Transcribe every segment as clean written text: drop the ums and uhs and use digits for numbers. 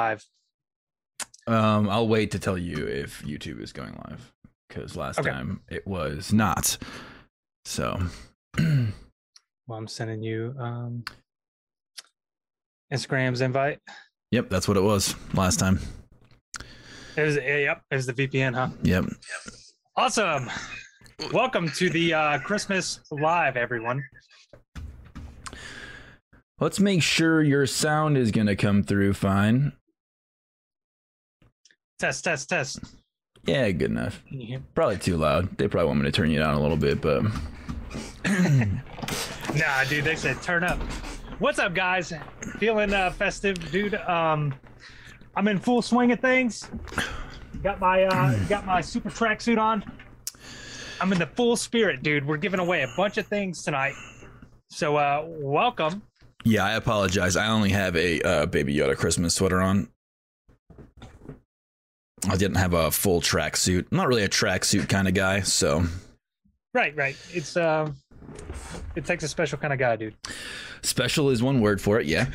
live? I'll wait to tell you if YouTube is going live, because last time it was not. So well, I'm sending you Instagram's invite. Yep, that's what it was last time. It was it was the VPN, huh? Yep. Awesome. Welcome to the Christmas live, everyone. Let's make sure your sound is going to come through fine. Test, test, test. Yeah, good enough. Probably too loud. They probably want me to turn you down a little bit, but... Nah, dude, they said turn up. What's up, guys? Feeling festive, dude. I'm in full swing of things. Got my super tracksuit on. I'm in the full spirit, dude. We're giving away a bunch of things tonight. So, welcome. Yeah, I apologize. I only have a Baby Yoda Christmas sweater on. I didn't have a full tracksuit. I'm not really a tracksuit kind of guy, so. Right, right. It's it takes a special kind of guy, dude. Special is one word for it, yeah.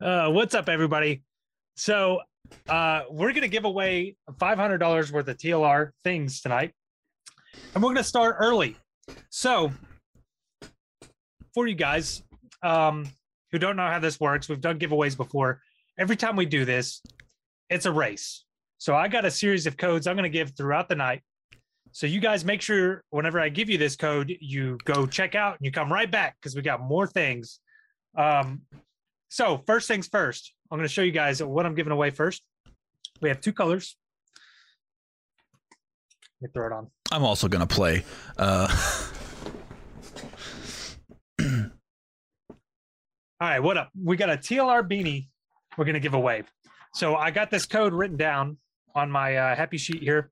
What's up, everybody? So we're gonna give away $500 worth of TLR things tonight, and we're gonna start early. So. For you guys who don't know how this works, we've done giveaways before. Every time we do this, it's a race. So I got a series of codes I'm going to give throughout the night. So you guys make sure whenever I give you this code, you go check out and you come right back because we got more things. So first things first, I'm going to show you guys what I'm giving away first. We have two colors. Let me throw it on. I'm also going to play. All right, what up? We got a TLR beanie we're going to give away. So I got this code written down on my happy sheet here,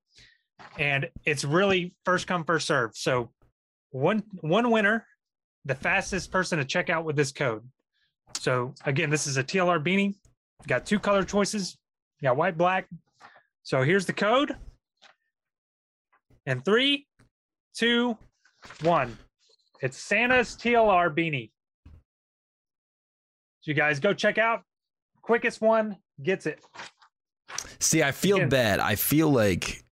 and it's really first come, first serve. So one winner, the fastest person to check out with this code. So again, this is a TLR beanie. You got two color choices. You got white, black. So here's the code. And 3, 2, 1. It's Santa's TLR beanie. So you guys go check out. Quickest one gets it. See, I feel bad. I feel like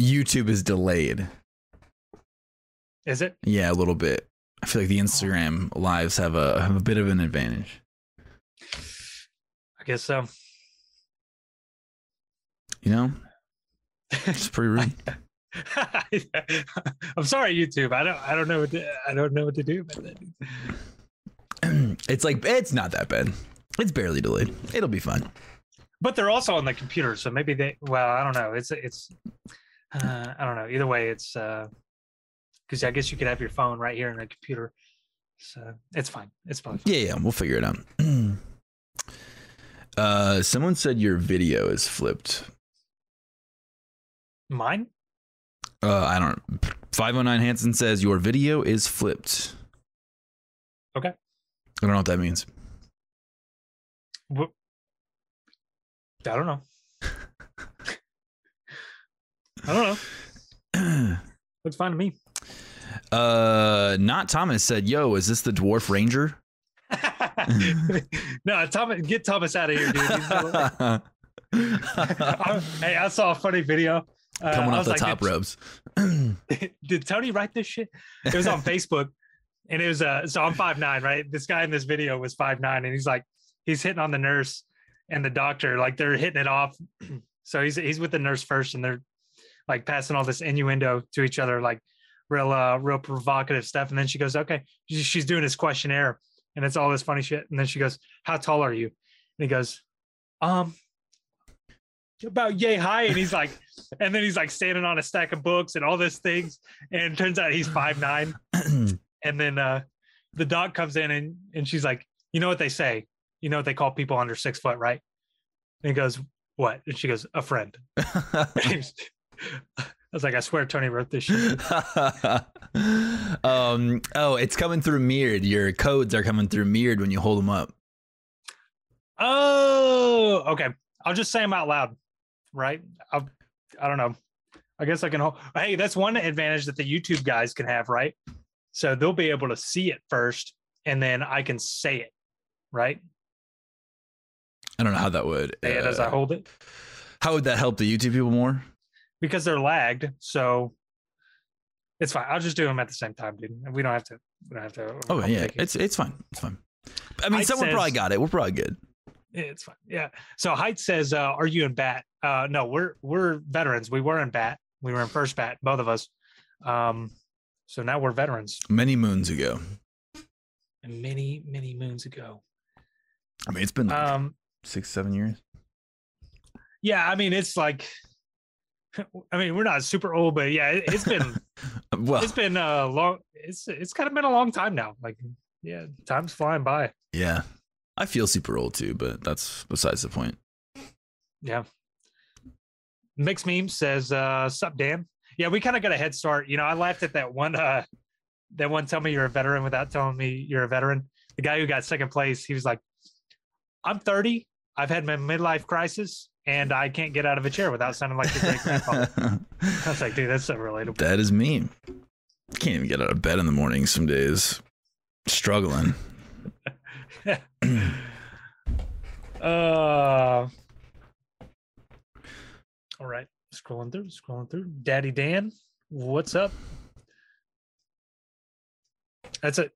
YouTube is delayed. Is it? Yeah, a little bit. I feel like the Instagram lives have a bit of an advantage. I guess so. You know, it's pretty rude. I'm sorry, YouTube. I don't know what to, I don't know what to do about that. It's like, it's not that bad. It's barely delayed. It'll be fun. But they're also on the computer, so maybe they, well, I don't know. It's I don't know. Either way, it's, because I guess you could have your phone right here in the computer. So it's fine. It's probably fine. Yeah, yeah, we'll figure it out. Someone said your video is flipped. Mine? I don't, 509 Hansen says your video is flipped. Okay. I don't know what that means. Well, I don't know. I don't know. Looks fine to me. Not Thomas said, "Yo, is this the Dwarf Ranger?" No, Thomas, get Thomas out of here, dude. Hey, I saw a funny video. Coming off the like, top ropes. Did Tony write this shit? It was on Facebook. And it was so I'm 5'9", right? This guy in this video was 5'9", and he's like, he's hitting on the nurse and the doctor, like they're hitting it off. So he's with the nurse first, and they're like passing all this innuendo to each other, like real provocative stuff. And then she goes, "Okay," she's doing this questionnaire, and it's all this funny shit. And then she goes, "How tall are you?" And he goes, about yay high," and he's like, and then he's like standing on a stack of books and all these things, and it turns out he's 5'9". And then the doc comes in and she's like, "You know what they say? You know what they call people under 6 foot, right?" And he goes, "What?" And she goes, "A friend." I was like, I swear Tony wrote this shit. Oh, it's coming through mirrored. Your codes are coming through mirrored when you hold them up. Oh, okay. I'll just say them out loud, right? I don't know. I guess I can hold. Hey, that's one advantage that the YouTube guys can have, right? So they'll be able to see it first, and then I can say it. right? I don't know how that would. As I hold it, how would that help the YouTube people more? Because they're lagged, so it's fine. I'll just do them at the same time, dude. We don't have to. We don't have to. Oh yeah, it's fine. It's fine. I mean, someone probably got it. We're probably good. It's fine. Yeah. So Height says, "Are you in BAT?" No, we're veterans. We were in BAT. We were in first BAT, both of us. So now we're veterans. Many moons ago. Many moons ago. I mean, it's been like 6, 7 years. Yeah, I mean, it's like, I mean, we're not super old, but yeah, it's been well, it's been long. It's kind of been a long time now. Like, yeah, time's flying by. Yeah. I feel super old too, but that's besides the point. Yeah. Mixed Meme says, sup, Dan. Yeah, we kind of got a head start. You know, I laughed at that one tell me you're a veteran without telling me you're a veteran. The guy who got second place, he was like, I'm 30. I've had my midlife crisis and I can't get out of a chair without sounding like your great-grandfather. I was like, dude, that's so relatable. That is me. Can't even get out of bed in the morning some days. Struggling. All right, scrolling through. Daddy Dan, what's up? That's it.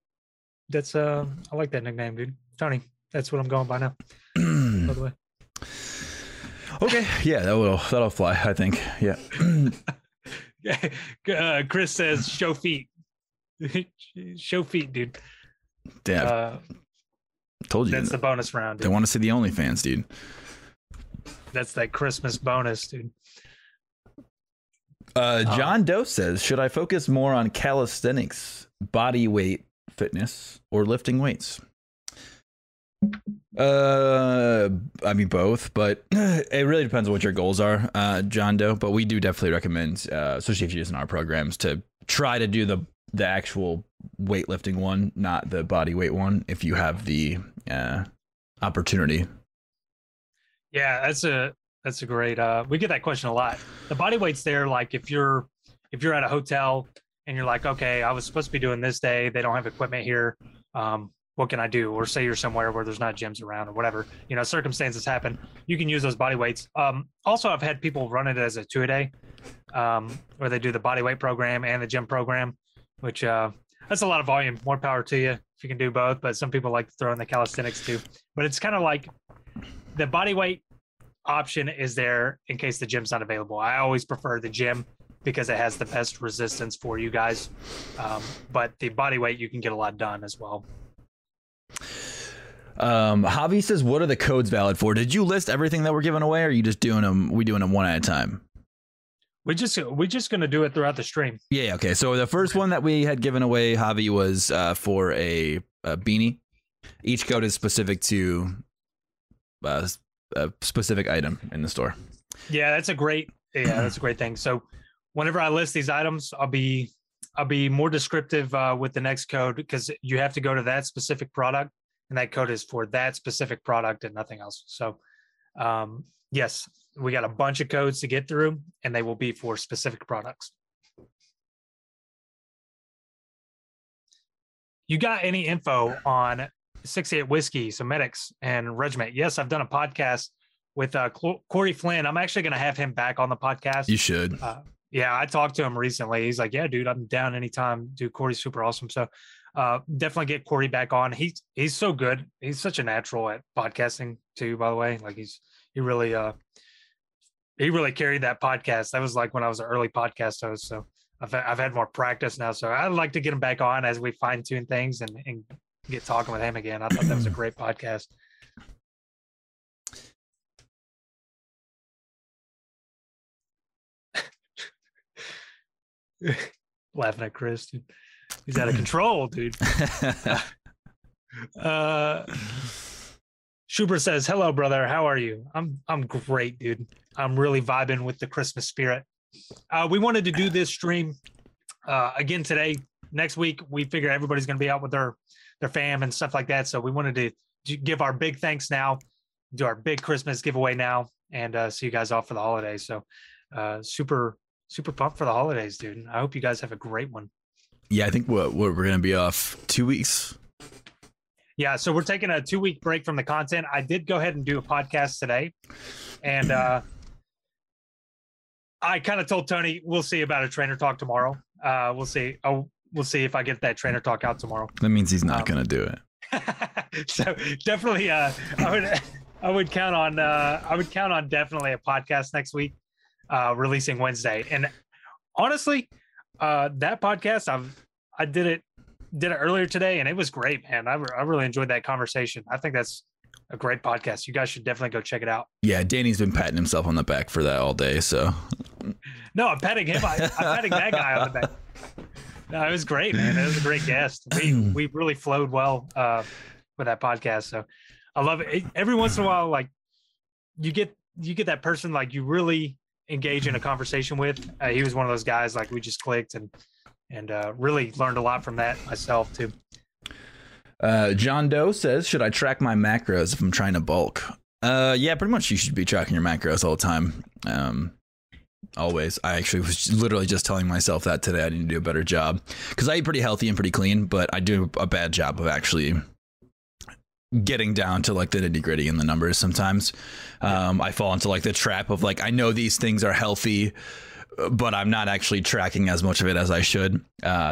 That's I like that nickname, dude. Tony, that's what I'm going by now. By the way. Okay, yeah, that'll fly, I think. Yeah. Chris says show feet. Show feet, dude. Damn. Told you. That's the bonus round, dude. They want to see the OnlyFans, dude. That's that Christmas bonus, dude. John Doe says, should I focus more on calisthenics, body weight fitness, or lifting weights? I mean, both, but it really depends on what your goals are, John Doe. But we do definitely recommend, especially if you're using our programs, to try to do the actual weightlifting one, not the body weight one, if you have the opportunity. Yeah, that's a great. We get that question a lot. The body weight's there, like if you're at a hotel and you're like, okay, I was supposed to be doing this day. They don't have equipment here. What can I do? Or say you're somewhere where there's not gyms around or whatever. You know, circumstances happen. You can use those body weights. Also, I've had people run it as a 2-a-day, where they do the body weight program and the gym program, which that's a lot of volume. More power to you if you can do both. But some people like to throw in the calisthenics too. But it's kind of like, the body weight option is there in case the gym's not available. I always prefer the gym because it has the best resistance for you guys. But the body weight, you can get a lot done as well. Javi says, what are the codes valid for? Did you list everything that we're giving away, or are you just doing them? We doing them one at a time? We're just going to do it throughout the stream. Yeah. Okay. So the first one that we had given away, Javi, was for a beanie. Each code is specific to a specific item in the store. Yeah, that's a great thing. So whenever I list these items, I'll be more descriptive with the next code, because you have to go to that specific product, and that code is for that specific product and nothing else. So yes, we got a bunch of codes to get through, and they will be for specific products. You got any info on 68 Whiskey, Semetics, and Regiment? Yes, I've done a podcast with Corey Flynn. I'm actually going to have him back on the podcast. You should. Yeah, I talked to him recently. He's like, yeah, dude, I'm down anytime. Dude, Corey's super awesome. So definitely get Corey back on. He's so good. He's such a natural at podcasting too, by the way. Like he really carried that podcast. That was like when I was an early podcast host. So I've had more practice now. So I'd like to get him back on as we fine tune things and get talking with him again. I thought that was a great podcast. Laughing at Chris, dude. He's out of control, dude. Shuber says, hello, brother. How are you? I'm great, dude. I'm really vibing with the Christmas spirit. We wanted to do this stream again today. Next week, we figure everybody's going to be out with their fam and stuff like that. So we wanted to give our big thanks now, do our big Christmas giveaway now, and see you guys all for the holidays. So super pumped for the holidays, dude. I hope you guys have a great one. Yeah, I think we're going to be off 2 weeks. Yeah, so we're taking a 2-week break from the content. I did go ahead and do a podcast today, and I kind of told Tony, we'll see about a trainer talk tomorrow. We'll see. Oh, we'll see if I get that trainer talk out tomorrow. That means he's not going to do it. So definitely, I would count on, definitely a podcast next week, releasing Wednesday. And honestly, that podcast, I did it earlier today, and it was great, man. I really enjoyed that conversation. I think that's a great podcast. You guys should definitely go check it out. Yeah, Danny's been patting himself on the back for that all day. So no, I'm patting him. I'm patting that guy on the back. No, it was great, man. It was a great guest. We really flowed well with that podcast. So I love it. Every once in a while, like you get that person like you really engage in a conversation with. He was one of those guys like we just clicked and really learned a lot from that myself too. John Doe says, should I track my macros if I'm trying to bulk? Yeah, pretty much you should be tracking your macros all the time. Always. I actually was literally just telling myself that today. I need to do a better job because I eat pretty healthy and pretty clean, but I do a bad job of actually getting down to like the nitty gritty in the numbers sometimes. I fall into like the trap of like, I know these things are healthy, but I'm not actually tracking as much of it as I should.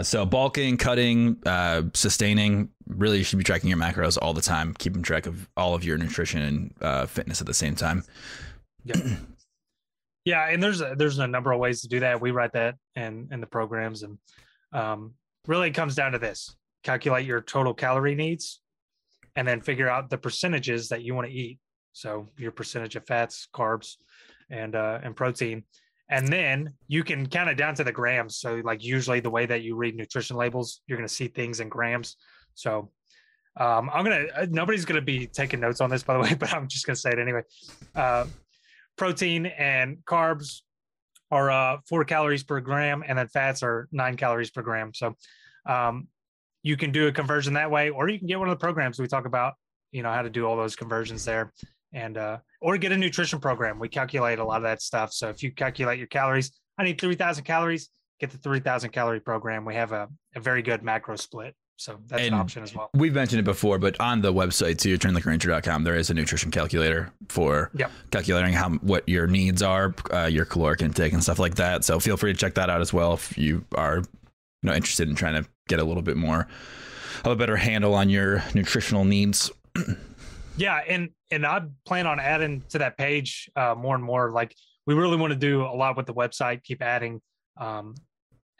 So bulking, cutting, sustaining, really you should be tracking your macros all the time, keeping track of all of your nutrition and fitness at the same time. Yeah. Yeah. And there's a number of ways to do that. We write that in the programs, and really it comes down to this: calculate your total calorie needs and then figure out the percentages that you want to eat. So your percentage of fats, carbs, and protein. And then you can count it down to the grams. So like usually the way that you read nutrition labels, you're going to see things in grams. So nobody's going to be taking notes on this, by the way, but I'm just going to say it anyway. Protein and carbs are 4 calories per gram, and then fats are 9 calories per gram. So you can do a conversion that way, or you can get one of the programs we talk about, you know, how to do all those conversions there. And or get a nutrition program. We calculate a lot of that stuff. So if you calculate your calories, I need 3,000 calories, get the 3,000 calorie program. We have a very good macro split. So that's an option as well. We've mentioned it before, but on the website too, trainlikearanger.com, there is a nutrition calculator for calculating what your needs are, your caloric intake and stuff like that. So feel free to check that out as well if you are interested in trying to get a little bit more of a better handle on your nutritional needs. Yeah, and I plan on adding to that page more and more. Like we really want to do a lot with the website, keep adding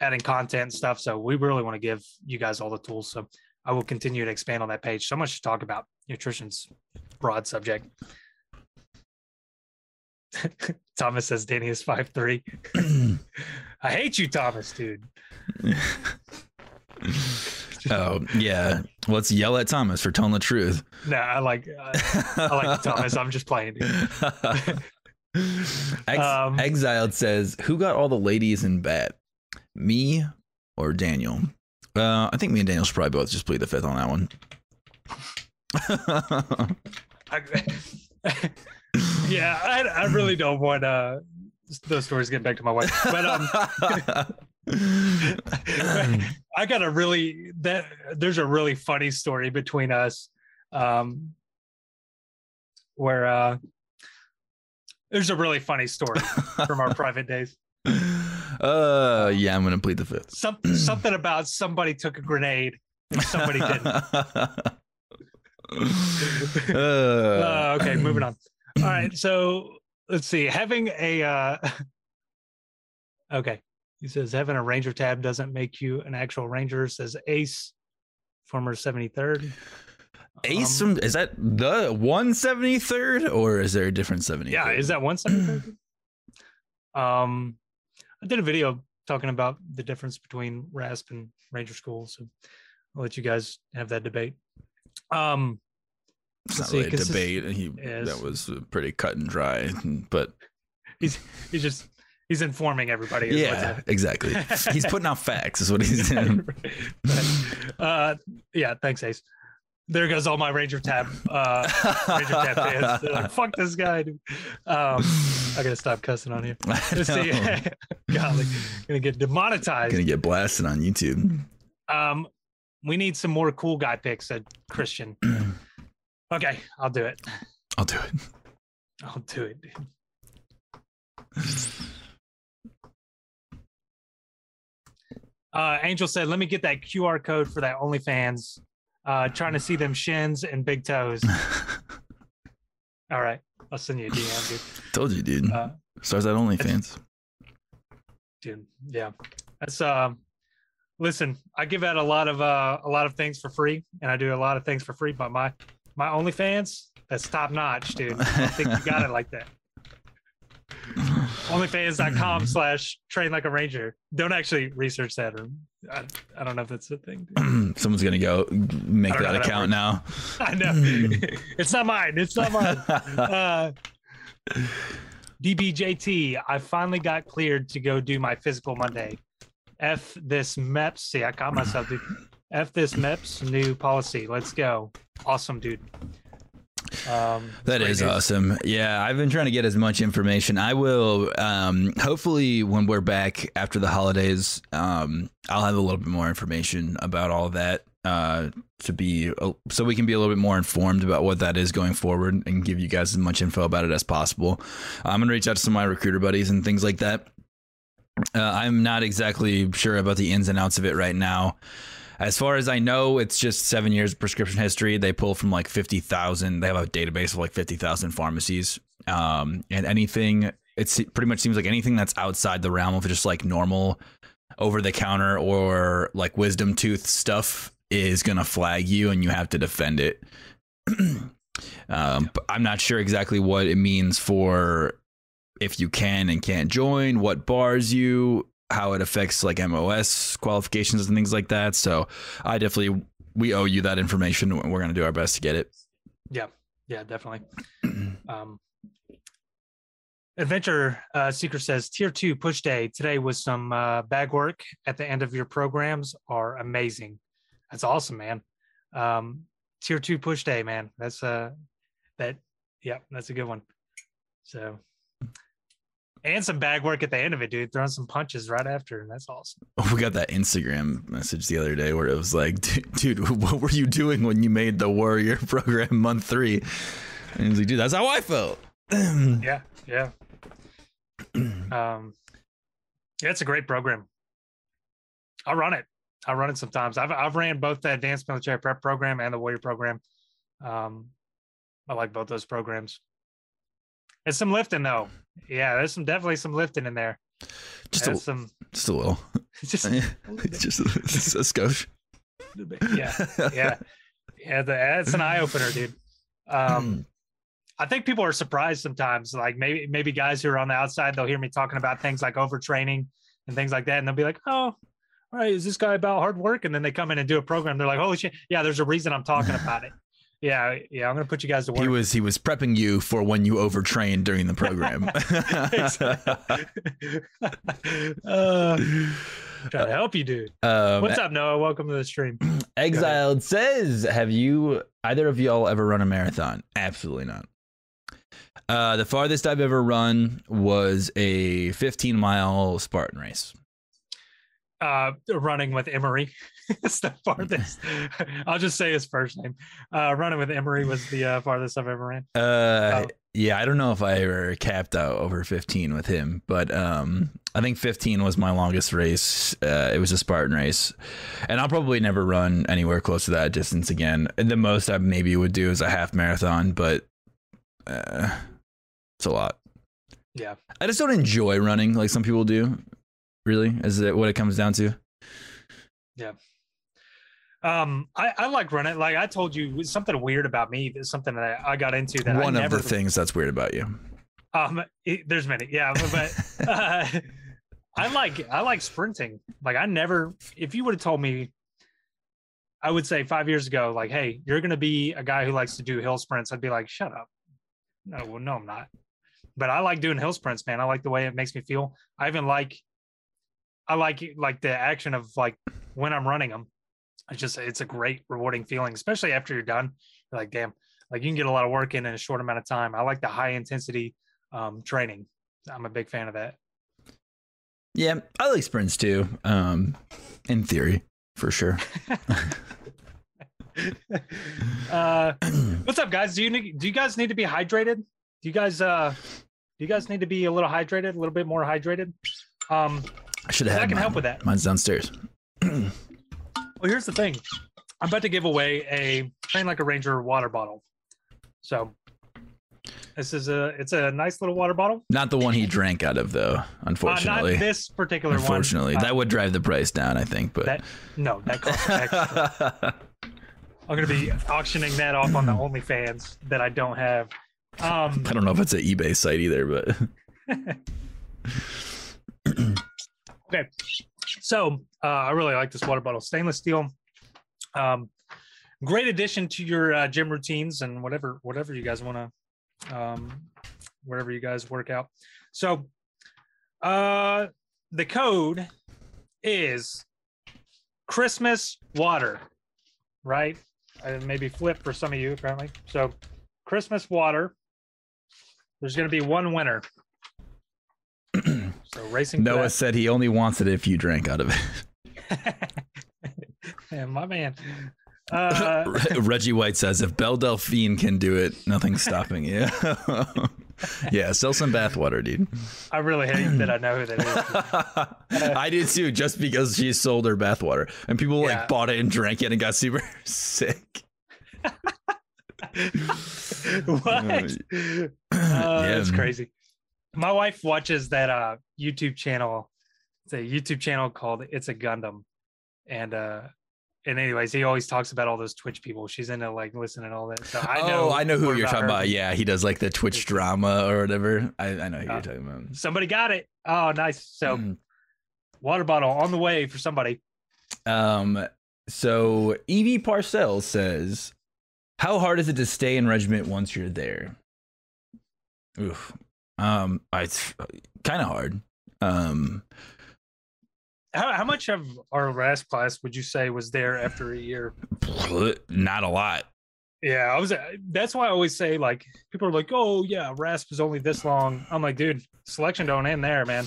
adding content and stuff. So we really want to give you guys all the tools. So I will continue to expand on that page. So much to talk about. Nutrition's broad subject. Thomas says Danny is 5'3". I hate you, Thomas, dude. Oh yeah, let's yell at Thomas for telling the truth. Nah, I like Thomas. I'm just playing. Exiled says, "Who got all the ladies in bat? Me or Daniel? I think me and Daniel should probably both just plead the fifth on that one." Yeah, I really don't want those stories getting back to my wife, but I got there's a really funny story between us where there's a really funny story from our private days. Yeah, I'm gonna plead the fifth. Something about somebody took a grenade and somebody didn't. Okay, moving on. All right, so let's see. Okay. He says, having a Ranger tab doesn't make you an actual Ranger, says Ace, former 73rd. Ace, is that the 173rd, or is there a different 73rd? Yeah, is that 173rd? I did a video talking about the difference between RASP and Ranger School, so I'll let you guys have that debate. It's not really a debate. That was pretty cut and dry, but... He's just... He's informing everybody. Yeah, exactly. He's putting out facts is what he's doing. Yeah, thanks, Ace. There goes all my Ranger Tab Ranger Tab fans. They're like, fuck this guy, dude. I gotta stop cussing on here. Let's see. Golly, gonna get demonetized. Gonna get blasted on YouTube. We need some more cool guy picks, said Christian. Okay, I'll do it. I'll do it. I'll do it, dude. Angel said, let me get that QR code for that OnlyFans. Trying to see them shins and big toes. All right. I'll send you a DM, dude. Told you, dude. Starts at OnlyFans. Dude, yeah. That's listen, I give out a lot of things for free, and I do a lot of things for free, but my OnlyFans, that's top notch, dude. I think you got it like that. OnlyFans.com/trainlikearanger. Don't actually research that, or I don't know if that's a thing. Someone's gonna go make that account now. I know. It's not mine. It's not mine. DBJT, I finally got cleared to go do my physical Monday. F this MEPS. See, I caught myself, dude. F this MEPS new policy. Let's go. Awesome, dude. That is awesome. Yeah, I've been trying to get as much information. I will hopefully when we're back after the holidays, I'll have a little bit more information about all that so we can be a little bit more informed about what that is going forward and give you guys as much info about it as possible. I'm gonna reach out to some of my recruiter buddies and things like that. I'm not exactly sure about the ins and outs of it right now. As far as I know, it's just 7 years of prescription history. They pull from like 50,000. They have a database of like 50,000 pharmacies. And anything, it pretty much seems like anything that's outside the realm of just like normal over-the-counter or like wisdom tooth stuff is going to flag you, and you have to defend it. But I'm not sure exactly what it means for if you can and can't join, what bars you, how it affects like MOS qualifications and things like that. So we owe you that information. We're going to do our best to get it. Yeah. Yeah, definitely. Adventure Seeker says tier 2 push day today with some bag work at the end of your programs are amazing. That's awesome, man. Tier 2 push day, man. That's that's a good one. So, and some bag work at the end of it, dude. Throwing some punches right after, and that's awesome. We got that Instagram message the other day where it was like, dude, what were you doing when you made the Warrior program month 3? And he's like, dude, that's how I felt. Yeah, yeah. Yeah, it's a great program. I run it sometimes. I've ran both the Advanced Military Prep program and the Warrior program. I like both those programs. It's some lifting, though. Yeah, there's definitely some lifting in there. Just a little. Just a skosh. Yeah. That's an eye opener, dude. I think people are surprised sometimes. Like maybe guys who are on the outside, they'll hear me talking about things like overtraining and things like that, and they'll be like, "Oh, all right, is this guy about hard work?" And then they come in and do a program. They're like, "Holy shit! Yeah, there's a reason I'm talking about it." Yeah, I'm gonna put you guys to work. He was prepping you for when you overtrained during the program. Trying to help you, dude. What's up, Noah? Welcome to the stream. Exiled says, "Have you either of y'all ever run a marathon?" Absolutely not. The farthest I've ever run was a 15-mile Spartan race. Running with Emery. It's the farthest. I'll just say his first name. Running with Emery was the farthest I've ever ran. Yeah, I don't know if I ever capped out over 15 with him, but I think 15 was my longest race. It was a Spartan race, and I'll probably never run anywhere close to that distance again. And the most I maybe would do is a half marathon, but it's a lot. Yeah, I just don't enjoy running like some people do. Really, is it what it comes down to? Yeah. I like running. Like I told you, something weird about me. Something that I got into that one I never, of the things that's weird about you. There's many. Yeah, but I like sprinting. Like I never. If you would have told me, I would say 5 years ago, like, hey, you're gonna be a guy who likes to do hill sprints. I'd be like, shut up. No, I'm not. But I like doing hill sprints, man. I like the way it makes me feel. I even like. I like the action of like when I'm running them. It's a great rewarding feeling, especially after you're done. You're like, damn, like you can get a lot of work in a short amount of time. I like the high intensity training. I'm a big fan of that. Yeah, I like sprints too. In theory, for sure. What's up, guys? Do you guys need to be hydrated? Do you guys need to be a little hydrated, a little bit more hydrated? I should have had. I can help with that. Mine's downstairs. Well, here's the thing. I'm about to give away a Train Like a Ranger water bottle. So this is it's a nice little water bottle. Not the one he drank out of, though. Unfortunately, not this particular one. Unfortunately, that would drive the price down, I think. But that costs extra. I'm gonna be auctioning that off on the OnlyFans that I don't have. I don't know if it's an eBay site either, but okay. So I really like this water bottle, stainless steel. Great addition to your gym routines and whatever you guys want to, wherever you guys work out. So the code is Christmas water, right? And maybe flip for some of you apparently. So Christmas water. There's going to be one winner. So racing. Noah said he only wants it if you drank out of it. Man, my man. Reggie White says, if Belle Delphine can do it, nothing's stopping you. Yeah, sell some bathwater, dude. I really hate that I know who that is. I did too, just because she sold her bathwater. And people like bought it and drank it and got super sick. What? That's crazy. My wife watches that YouTube channel. It's a YouTube channel called It's a Gundam. And anyways, he always talks about all those Twitch people. She's into like listening and all that. So I know who you're talking about. Yeah, he does like the Twitch drama or whatever. I know who you're talking about. Somebody got it. Oh, nice. So water bottle on the way for somebody. So Evie Parcells says, how hard is it to stay in Regiment once you're there? Oof. It's kind of hard. How much of our RASP class would you say was there after a year? Not a lot. Yeah, that's why I always say, like, people are like, oh, yeah, RASP is only this long. I'm like, dude, selection don't end there, man.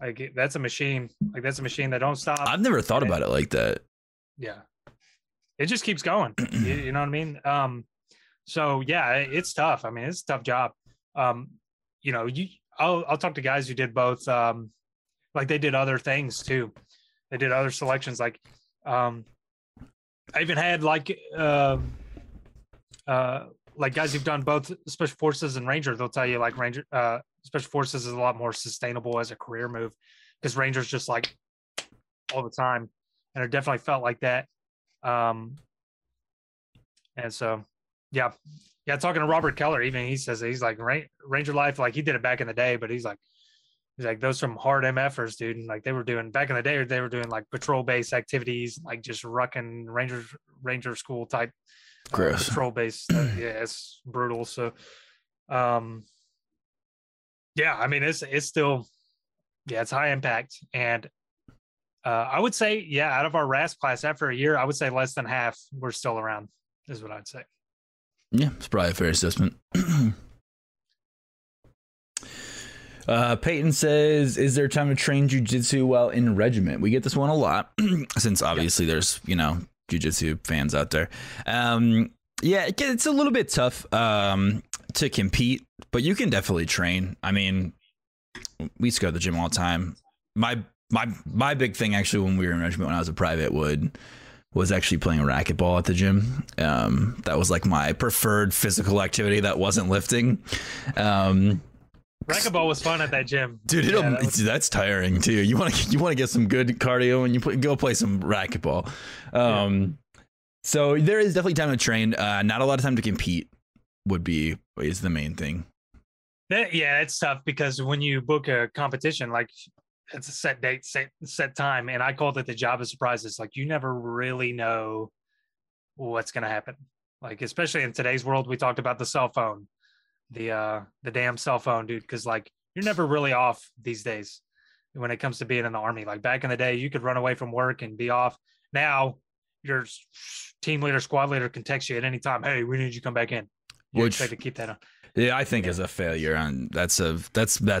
Like, that's a machine. Like, that's a machine that don't stop. I've never thought about it like that. Yeah. It just keeps going. You know what I mean? So, yeah, it's tough. I mean, it's a tough job. You know, I'll talk to guys who did both. Like they did other things too. They did other selections. Like, I even had like guys who've done both Special Forces and Ranger. They'll tell you like Ranger Special Forces is a lot more sustainable as a career move because Ranger's just like all the time, and it definitely felt like that. And so, yeah. Talking to Robert Keller, even he says that he's like Ranger life. Like he did it back in the day, but he's like those from hard MFers, dude. And like they were doing back in the day, they were doing like patrol-based activities, like just rucking Ranger School type patrol-based. Yeah, it's brutal. So, yeah, I mean it's still, yeah, it's high impact, and I would say, yeah, out of our RASP class after a year, I would say less than half were still around, is what I'd say. Yeah, it's probably a fair assessment. Peyton says, is there time to train jujitsu while in Regiment? We get this one a lot since obviously there's, you know, jujitsu fans out there. Yeah, it's a little bit tough to compete, but you can definitely train. I mean, we used to go to the gym all the time. My big thing actually when we were in Regiment, when I was a private, was actually playing racquetball at the gym. That was like my preferred physical activity that wasn't lifting. Racquetball was fun at that gym, dude. That's tiring too. You want to get some good cardio and you go play some racquetball. So there is definitely time to train. Not a lot of time to compete is the main thing. Yeah, it's tough because when you book a competition, like it's a set date, set time, and I called it the job of surprises. Like you never really know what's going to happen. Like especially in today's world, we talked about the cell phone. The damn cell phone, dude, because like you're never really off these days when it comes to being in the Army. Like back in the day, you could run away from work and be off. Now your team leader, squad leader can text you at any time, hey, we need you to come back in. You're expected to keep that on. Yeah, I think is a failure, and that's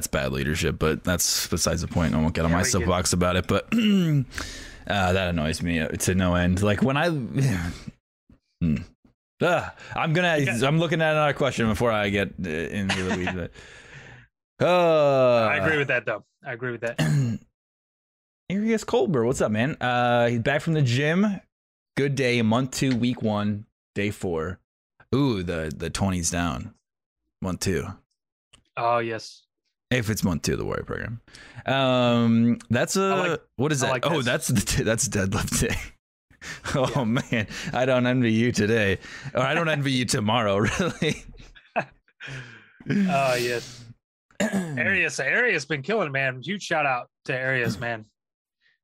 bad leadership, but that's besides the point. I won't get on my soapbox about it, but That annoys me to no end. Like when I, I'm looking at another question before I get in the weeds. I agree with that though. I agree with that. Arius Colbert, what's up, man? He's back from the gym. Good day. Month 2, week 1, day 4. Ooh, the 20's down. Month 2. Oh yes. If it's month 2 of the Warrior Program. That's a what is that? Like that's deadlift day. Oh yeah. Man, I don't envy you today. Or I don't envy you tomorrow, really. Oh yes. Arius been killing it, man. Huge shout out to Arius, man.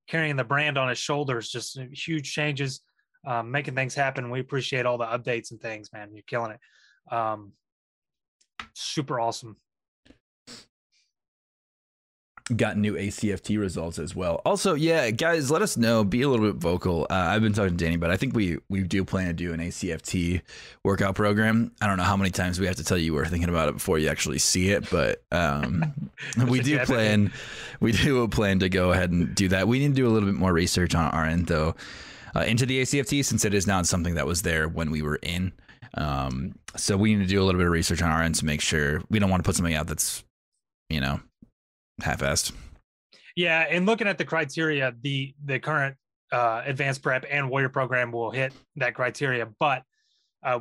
Carrying the brand on his shoulders, just huge changes, making things happen. We appreciate all the updates and things, man. You're killing it. Super awesome. Got new ACFT results as well. Also, yeah, guys, let us know. Be a little bit vocal. I've been talking to Danny, but I think we do plan to do an ACFT workout program. I don't know how many times we have to tell you we're thinking about it before you actually see it, but we do plan to go ahead and do that. We need to do a little bit more research on our end, though, into the ACFT, since it is not something that was there when we were in. So we need to do a little bit of research on our end to make sure we don't want to put something out that's, you know, half-assed. Yeah, and looking at the criteria, the current advanced prep and warrior program will hit that criteria, but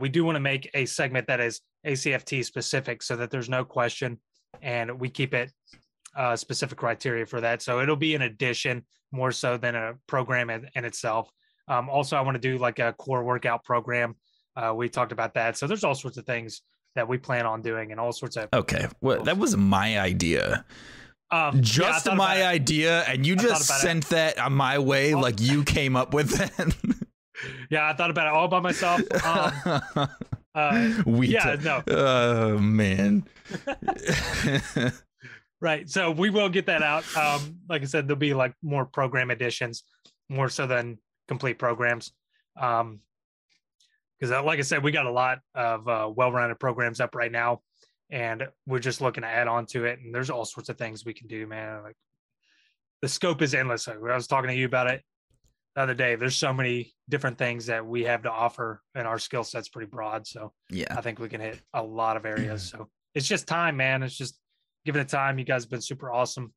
we do want to make a segment that is ACFT specific so that there's no question, and we keep it specific criteria for that. So it'll be an addition more so than a program in itself. Also, I want to do like a core workout program. We talked about that. So there's all sorts of things that we plan on doing and all sorts of... Okay, well, that was my idea. Just yeah, my idea, and you just sent that on my way, like you came up with it. Yeah, I thought about it all by myself. Oh man. Right, so we will get that out. Like I said, there'll be like more program additions, more so than complete programs, because like I said, we got a lot of well-rounded programs up right now. And we're just looking to add on to it. And there's all sorts of things we can do, man. Like the scope is endless. Like, I was talking to you about it the other day. There's so many different things that we have to offer, and our skill set's pretty broad. So yeah, I think we can hit a lot of areas. So it's just time, man. It's just giving it time. You guys have been super awesome.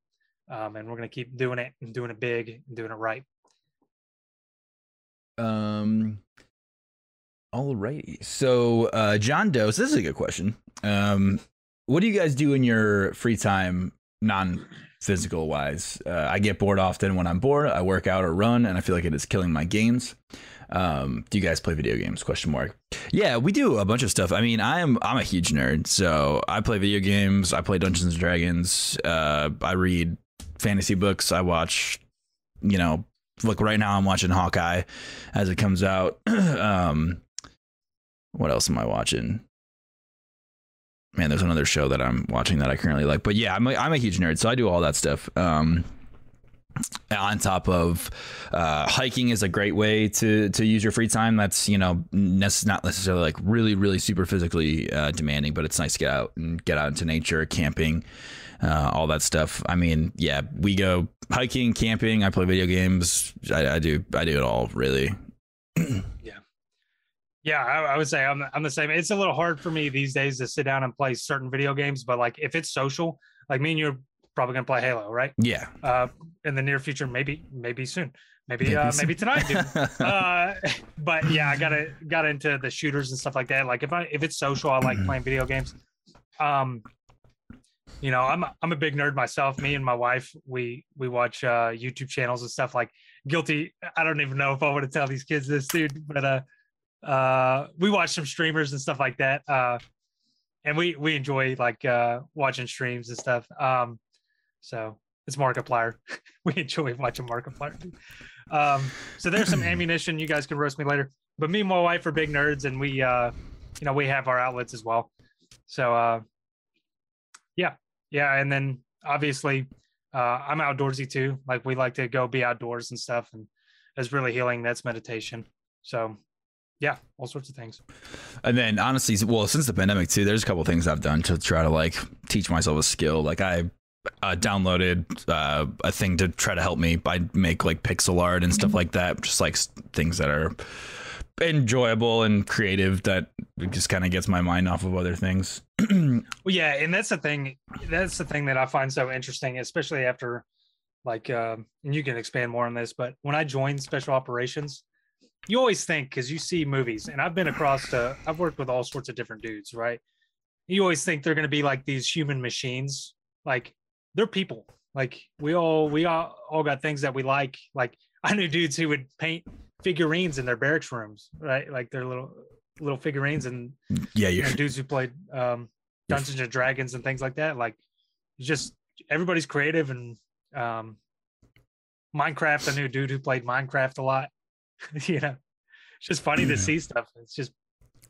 And we're going to keep doing it and doing it big and doing it right. All righty. So John Doe, so this is a good question. What do you guys do in your free time, non-physical wise? I get bored often. When I'm bored, I work out or run, and I feel like it is killing my games. Do you guys play video games? ? Yeah, we do a bunch of stuff. I mean, I'm a huge nerd, so I play video games. I play Dungeons & Dragons. I read fantasy books. I watch, you know, like right now I'm watching Hawkeye as it comes out. What else am I watching? Man, there's another show that I'm watching that I currently like. But yeah, I'm a huge nerd, so I do all that stuff. On top of hiking is a great way to use your free time. That's, you know, not necessarily like really, really super physically demanding, but it's nice to get out and get out into nature, camping, all that stuff. I mean, yeah, we go hiking, camping. I play video games. I do it all, really. Yeah. Yeah, I would say I'm the same. It's a little hard for me these days to sit down and play certain video games, but like if it's social, like me and you're probably gonna play Halo, right? Yeah. In the near future, maybe soon, maybe tonight, dude. But yeah, I got into the shooters and stuff like that. Like if it's social, I like playing video games. You know, I'm a big nerd myself. Me and my wife, we watch YouTube channels and stuff like Guilty. I don't even know if I want to tell these kids this, dude, but we watch some streamers and stuff like that, and we enjoy like watching streams and stuff. So it's Markiplier. We enjoy watching Markiplier. So there's some ammunition. You guys can roast me later, but me and my wife are big nerds, and we you know, we have our outlets as well. So yeah, and then obviously I'm outdoorsy too. Like we like to go be outdoors and stuff, and it's really healing. That's meditation. So yeah, all sorts of things. And then honestly, well, since the pandemic too, there's a couple of things I've done to try to like teach myself a skill. Like I downloaded a thing to try to help me. I make like pixel art and stuff like that, just like things that are enjoyable and creative that just kind of gets my mind off of other things. Well, yeah, and that's the thing. That's the thing that I find so interesting, especially after like, and you can expand more on this, but when I joined Special Operations, you always think, because you see movies, and I've been across to, I've worked with all sorts of different dudes, right? You always think they're going to be like these human machines. Like, they're people. Like, we all got things that we like. Like, I knew dudes who would paint figurines in their barracks rooms, right? Like, they're little figurines, and yeah, you know, dudes who played Dungeons and Dragons and things like that. Like, just everybody's creative. And Minecraft, I knew a dude who played Minecraft a lot. You know, it's just funny to see stuff. It's just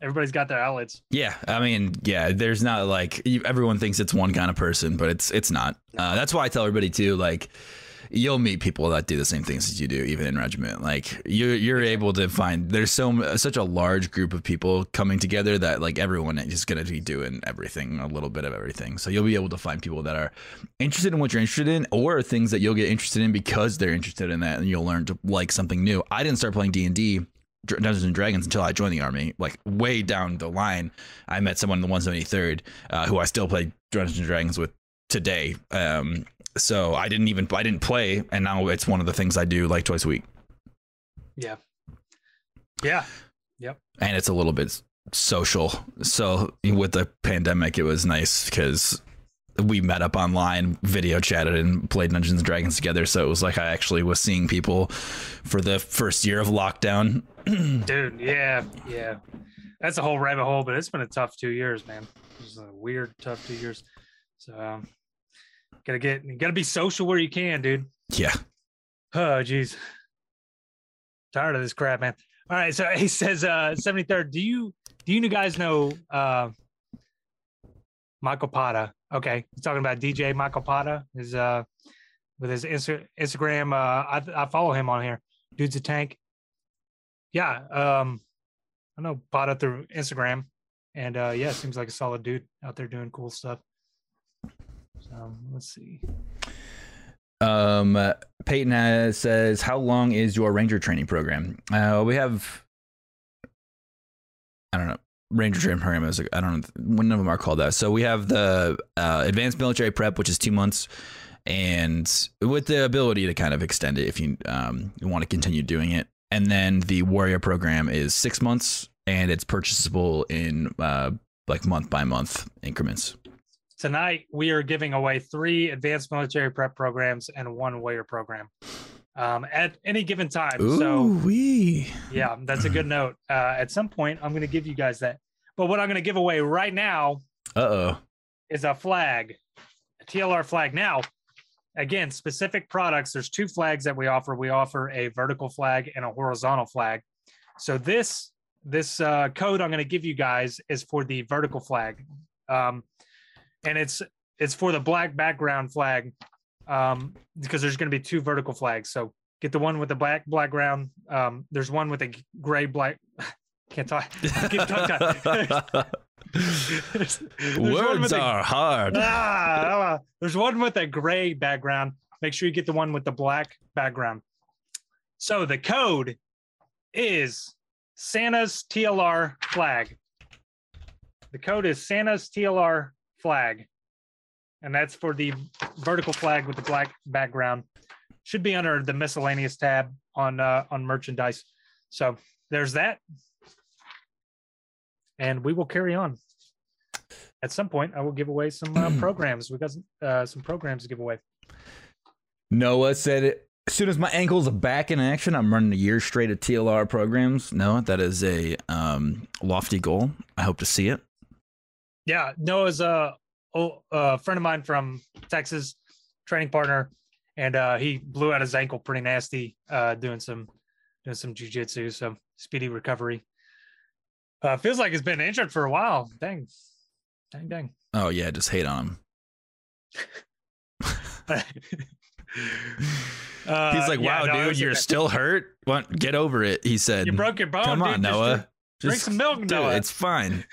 everybody's got their outlets. Yeah, I mean, yeah, there's not like everyone thinks it's one kind of person, but it's not. That's why I tell everybody too, like, you'll meet people that do the same things as you do, even in regiment. Like, you're able to find, there's such a large group of people coming together that like everyone is going to be doing everything, a little bit of everything. So you'll be able to find people that are interested in what you're interested in, or things that you'll get interested in because they're interested in that, and you'll learn to like something new. I didn't start playing D&D, Dungeons and Dragons, until I joined the Army. Like, way down the line, I met someone in the 173rd who I still play Dungeons and Dragons with today. So I didn't play, and now it's one of the things I do like twice a week. Yeah. Yep. And it's a little bit social. So with the pandemic, it was nice because we met up online, video chatted, and played Dungeons and Dragons together. So it was like I actually was seeing people for the first year of lockdown. Dude, yeah. That's a whole rabbit hole, but it's been a tough 2 years, man. It's a weird, tough 2 years. So gotta be social where you can, dude. Yeah. Oh, geez. Tired of this crap, man. All right. So he says, 73rd, do you guys know Michael Pata? Okay. He's talking about DJ Michael Pata, is with his Instagram. I follow him on here. Dude's a tank. Yeah. I know Pata through Instagram, and yeah, seems like a solid dude out there doing cool stuff. Let's see. Peyton says, how long is your Ranger training program? We have, I don't know, Ranger training program is, I don't know, none of them are called that. So we have the advanced military prep, which is 2 months, and with the ability to kind of extend it if you want to continue doing it. And then the warrior program is 6 months, and it's purchasable in like month by month increments. Tonight, we are giving away 3 advanced military prep programs and 1 warrior program at any given time. Ooh-wee. So, yeah, that's a good note. At some point, I'm going to give you guys that. But what I'm going to give away right now is a flag, a TLR flag. Now, again, specific products. There's 2 flags that we offer. We offer a vertical flag and a horizontal flag. So this code I'm going to give you guys is for the vertical flag. And it's for the black background flag, because there's going to be 2 vertical flags. So get the one with the black background. There's one with a gray black. Can't talk. Words are hard. There's one with a gray background. Make sure you get the one with the black background. So the code is Santa's TLR flag. The code is Santa's TLR flag, and that's for the vertical flag with the black background. Should be under the miscellaneous tab on merchandise. So there's that, and we will carry on. At some point, I will give away some programs. We got some programs to give away. Noah said, as soon as my ankles are back in action, I'm running a year straight of TLR programs. Noah, that is a lofty goal. I hope to see it. Yeah, Noah's a friend of mine from Texas, training partner, and he blew out his ankle pretty nasty doing some jiu-jitsu, so speedy recovery. Feels like it's been injured for a while. Dang. Oh, yeah, just hate on him. He's like, wow, yeah, no, dude, you're still hurt? Get over it, he said. You broke your bone. Come on, dude, Noah. Drink some milk, dude, Noah. It's fine.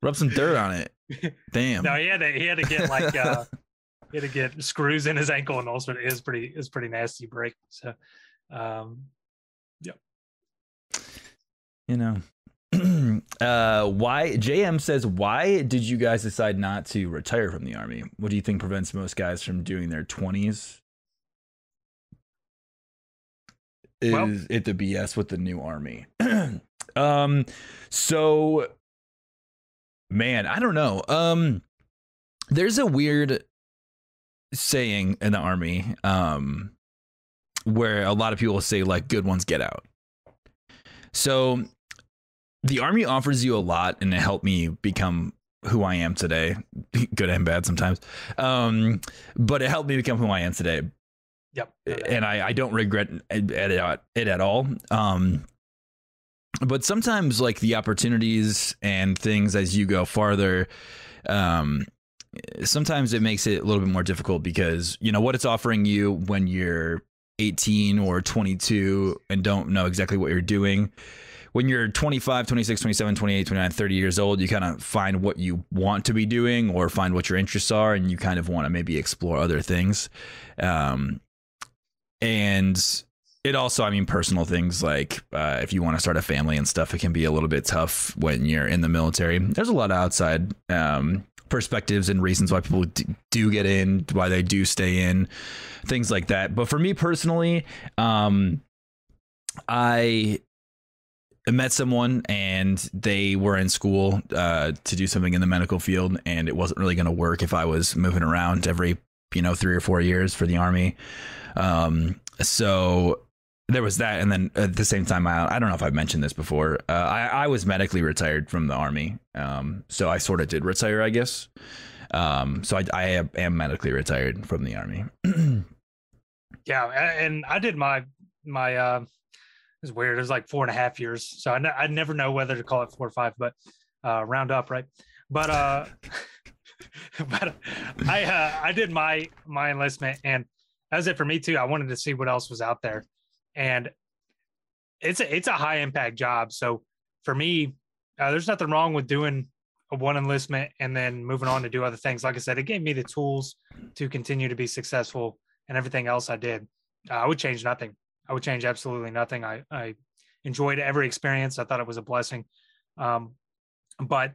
Rub some dirt on it. Damn. No, he had to get like It'll get screws in his ankle and all sort of is pretty nasty break. So yeah. You know. Why JM says, why did you guys decide not to retire from the Army? What do you think prevents most guys from doing their 20s? Is it the BS with the new Army? So man, I don't know. There's a weird saying in the Army, where a lot of people say like good ones get out. So the Army offers you a lot, and it helped me become who I am today. Good and bad sometimes. But it helped me become who I am today. Yep. And I don't regret it at all. But sometimes like the opportunities and things as you go farther, sometimes it makes it a little bit more difficult because, you know, what it's offering you when you're 18 or 22 and don't know exactly what you're doing. When you're 25, 26, 27, 28, 29, 30 years old, you kind of find what you want to be doing or find what your interests are, and you kind of want to maybe explore other things. And it also, I mean, personal things like if you want to start a family and stuff, it can be a little bit tough when you're in the military. There's a lot of outside perspectives and reasons why people do get in, why they do stay in, things like that. But for me personally, I met someone and they were in school to do something in the medical field, and it wasn't really going to work if I was moving around every, 3 or 4 years for the Army. So there was that. And then at the same time, I don't know if I've mentioned this before. I was medically retired from the Army. So I sort of did retire, I guess. So I am medically retired from the Army. Yeah. And I did my it's weird. It was like 4.5 years. So I never know whether to call it 4 or 5, but round up, right? But but I did my enlistment, and that was it for me too. I wanted to see what else was out there, and it's a high impact job. So for me, there's nothing wrong with doing one enlistment and then moving on to do other things. Like I said, it gave me the tools to continue to be successful, and everything else I did, I would change nothing. I would change absolutely nothing. I enjoyed every experience. I thought it was a blessing. But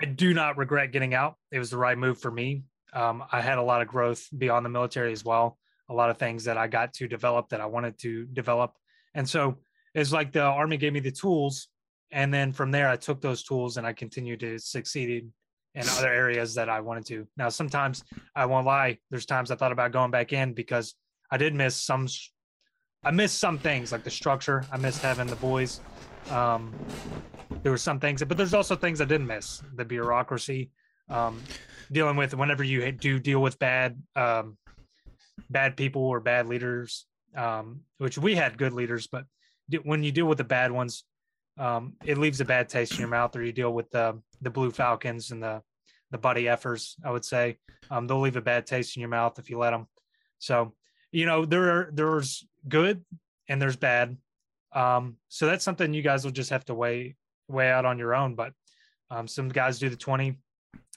I do not regret getting out. It was the right move for me. I had a lot of growth beyond the military as well. A lot of things that I got to develop that I wanted to develop. And so it's like the Army gave me the tools. And then from there, I took those tools and I continued to succeed in other areas that I wanted to. Now, sometimes I won't lie. There's times I thought about going back in because I did miss some. I missed some things like the structure. I missed having the boys. There were some things, but there's also things I didn't miss. The bureaucracy, dealing with whenever you do deal with bad people or bad leaders, which we had good leaders, but when you deal with the bad ones, it leaves a bad taste in your mouth. Or you deal with the Blue Falcons and the buddy effers, I would say. They'll leave a bad taste in your mouth if you let them. So, there's good and there's bad. So that's something you guys will just have to weigh out on your own. But some guys do the 20.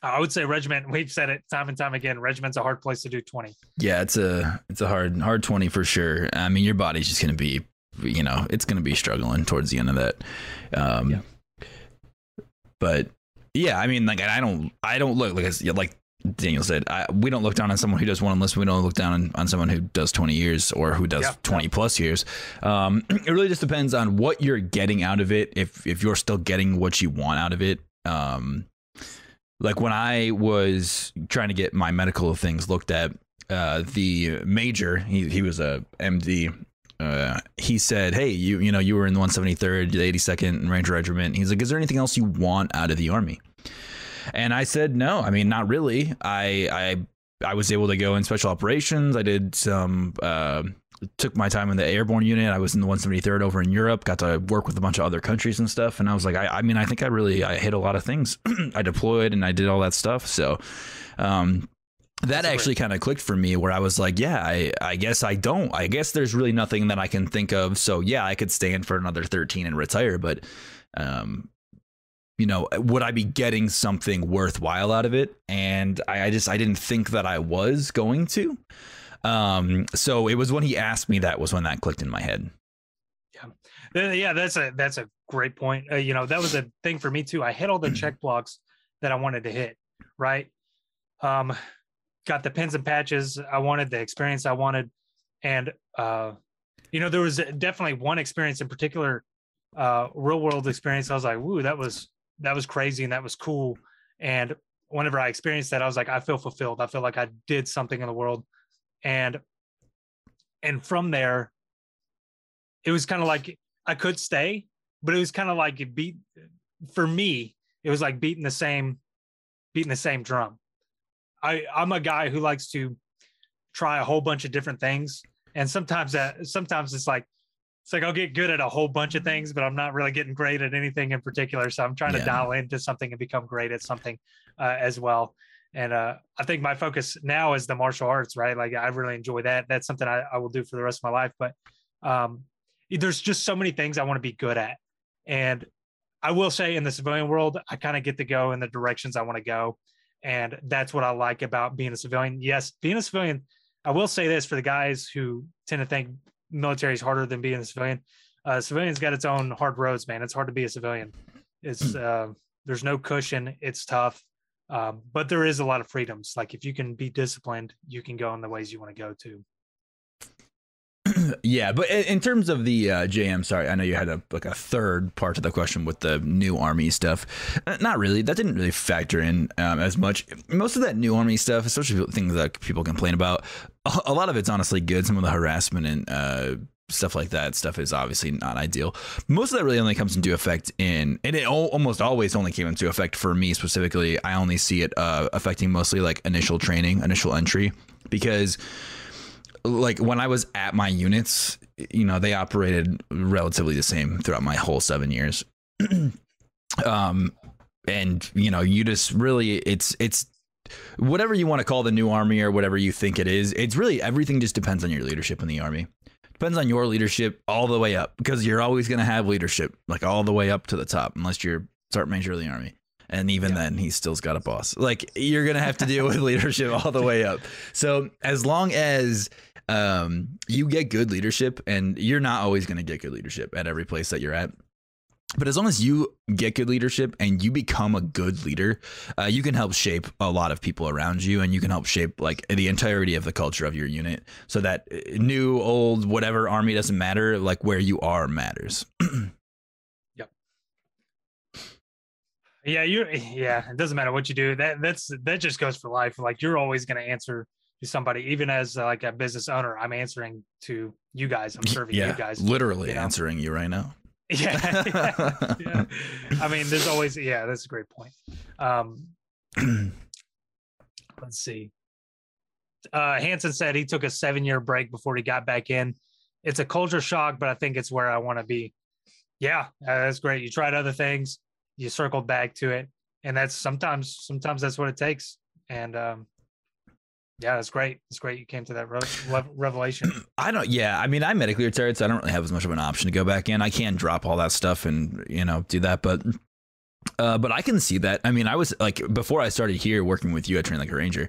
I would say regiment, we've said it time and time again, regiment's a hard place to do 20. Yeah, it's a hard 20 for sure. I mean, your body's just going to be, it's going to be struggling towards the end of that. But yeah, I mean, like, I don't look like Daniel said, we don't look down on someone who does one enlistment. We don't look down on someone who does 20 years or who does 20 plus years. It really just depends on what you're getting out of it. If you're still getting what you want out of it. Like when I was trying to get my medical things looked at, the major, he was a MD. He said, hey, you were in the 173rd, the 82nd Ranger Regiment. He's like, is there anything else you want out of the Army? And I said, no, I mean, not really. I was able to go in special operations. I did some, took my time in the airborne unit. I was in the 173rd over in Europe, got to work with a bunch of other countries and stuff. And I was like, I think I hit a lot of things. I deployed and I did all that stuff. So, that actually kind of clicked for me where I was like, yeah, I guess there's really nothing that I can think of. So yeah, I could stay in for another 13 and retire, but, you know, would I be getting something worthwhile out of it? And I didn't think that I was going to. So it was when he asked me, that was when that clicked in my head. Yeah. Yeah. That's a great point. You know, that was a thing for me too. I hit all the check blocks that I wanted to hit. Right. Got the pins and patches I wanted, the experience I wanted. And, you know, there was definitely one experience in particular, real world experience. I was like, woo, that was crazy. And that was cool. And whenever I experienced that, I was like, I feel fulfilled. I feel like I did something in the world. And from there, it was kind of like I could stay, but it was kind of like it was like beating the same drum. I'm a guy who likes to try a whole bunch of different things. And sometimes it's like I'll get good at a whole bunch of things, but I'm not really getting great at anything in particular. So I'm trying to dial into something and become great at something as well. And I think my focus now is the martial arts, right? Like I really enjoy that. That's something I will do for the rest of my life. But there's just so many things I want to be good at. And I will say in the civilian world, I kind of get to go in the directions I want to go. And that's what I like about being a civilian. Yes, being a civilian, I will say this for the guys who tend to think military is harder than being a civilian. Civilian's got its own hard roads, man. It's hard to be a civilian. It's there's no cushion. It's tough. But there is a lot of freedoms. Like if you can be disciplined, you can go in the ways you want to go to. Yeah, but in terms of the JM, sorry, I know you had a third part to the question with the new army stuff. Not really. That didn't really factor in as much. Most of that new army stuff, especially things that people complain about, a lot of it's honestly good. Some of the harassment and stuff like that stuff is obviously not ideal. Most of that really only comes into effect and it almost always only came into effect for me specifically. I only see it affecting mostly like initial training, initial entry, because like when I was at my units, you know, they operated relatively the same throughout my whole 7 years. And you know, you just really, it's whatever you want to call the new army or whatever you think it is. It's really everything just depends on your leadership in the army. Depends on your leadership all the way up, because you're always going to have leadership like all the way up to the top, unless you're sergeant major of the army. And even then, he still's got a boss. Like you're going to have to deal with leadership all the way up. So as long as you get good leadership, and you're not always going to get good leadership at every place that you're at. But as long as you get good leadership and you become a good leader, you can help shape a lot of people around you, and you can help shape like the entirety of the culture of your unit, so that new, old, whatever army doesn't matter, like where you are matters. Yep. Yeah. It doesn't matter what you do. That just goes for life. Like you're always going to answer to somebody, even as like a business owner, I'm answering to you guys. I'm serving you guys. Literally answering you right now. Yeah. I mean, there's always, that's a great point. Let's see. Hansen said he took a 7-year break before he got back in. It's a culture shock, but I think it's where I want to be. Yeah, that's great. You tried other things, you circled back to it. And that's sometimes that's what it takes. And, yeah, that's great. It's great you came to that revelation. I mean, I'm medically retired, so I don't really have as much of an option to go back in. I can drop all that stuff and, you know, do that. But I can see that. I mean, I was like, before I started here working with you at Train Like a Ranger,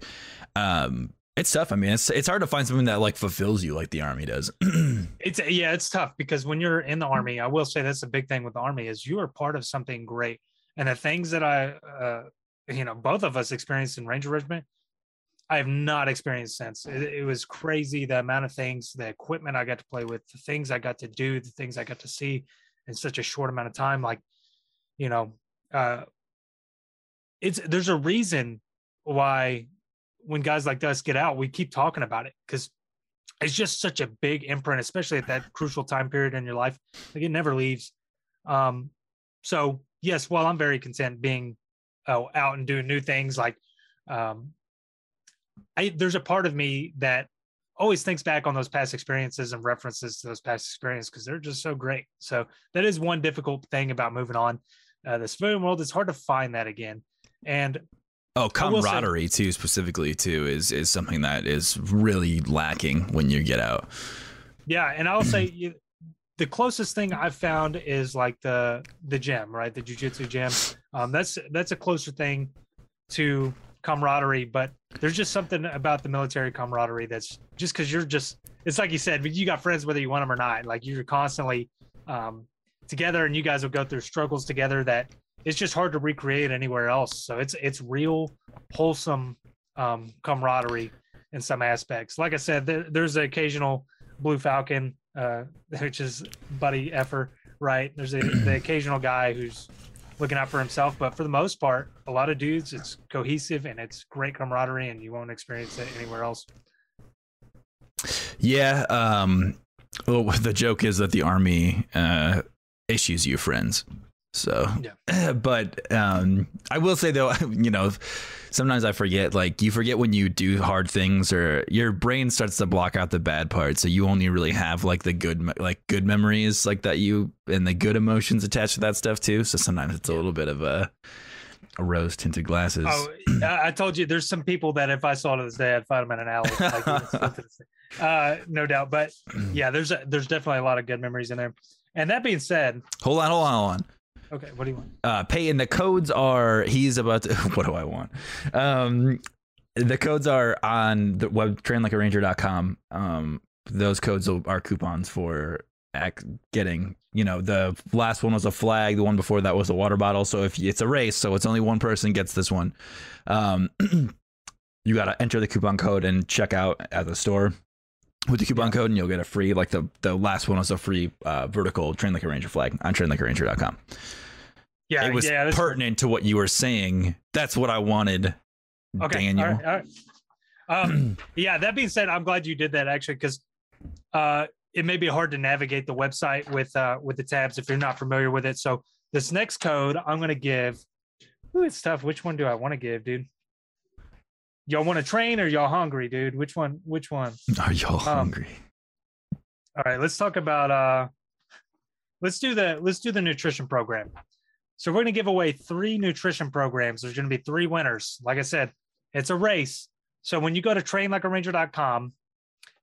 it's tough. I mean, it's hard to find something that like fulfills you like the Army does. It's tough, because when you're in the Army, I will say that's a big thing with the Army is you are part of something great. And the things that both of us experienced in Ranger Regiment, I have not experienced since. It was crazy, the amount of things, the equipment I got to play with, the things I got to do, the things I got to see in such a short amount of time. Like, you know, there's a reason why when guys like us get out, we keep talking about it, because it's just such a big imprint, especially at that crucial time period in your life. Like it never leaves. So yes, while I'm very content being out and doing new things, like, there's a part of me that always thinks back on those past experiences and references to those past experiences, because they're just so great. So that is one difficult thing about moving on. The civilian world, it's hard to find that again. And camaraderie too, specifically too, is something that is really lacking when you get out. Yeah, and I'll say the closest thing I've found is like the gym, right? The jujitsu gym. That's a closer thing to camaraderie, but there's just something about the military camaraderie that's just because you're just, it's like you said, but you got friends whether you want them or not. Like you're constantly together, and you guys will go through struggles together that it's just hard to recreate anywhere else. So it's real wholesome camaraderie in some aspects. Like I said, there's the occasional Blue Falcon, which is buddy effer, right? There's the occasional guy who's looking out for himself, but for the most part, a lot of dudes, it's cohesive and it's great camaraderie, and you won't experience it anywhere else. Yeah. Well, the joke is that the Army issues you friends. So, yeah. But I will say though, you know, sometimes I forget, like you forget when you do hard things, or your brain starts to block out the bad parts. So you only really have like the good, like good memories like that, you, and the good emotions attached to that stuff too. So sometimes it's a little bit of a rose tinted glasses. Oh, I told you, there's some people that if I saw to this day, I'd find them in an alley. Like, no doubt. But yeah, there's definitely a lot of good memories in there. And that being said, hold on. Okay, what do you want? Peyton, the codes are, he's about to, what do I want? The codes are on the web, trainlikearanger.com. Those codes are coupons for getting, you know, the last one was a flag, the one before that was a water bottle. So if it's a race, so it's only one person gets this one. You got to enter the coupon code and check out at the store with the coupon code, and you'll get a free, like the last one was a free vertical Train Like a Ranger flag on trainlikearanger.com. Yeah, it was pertinent to what you were saying. That's what I wanted. Okay, Daniel. All right. Yeah, that being said, I'm glad you did that actually, because it may be hard to navigate the website with the tabs if you're not familiar with it. So this next code I'm going to give. Ooh, it's tough. Which one do I want to give, dude? Y'all want to train or y'all hungry, dude? Which one? Are y'all hungry? All right, let's talk about let's do the nutrition program. So we're going to give away 3 nutrition programs. There's going to be 3 winners. Like I said, it's a race. So when you go to trainlikearanger.com,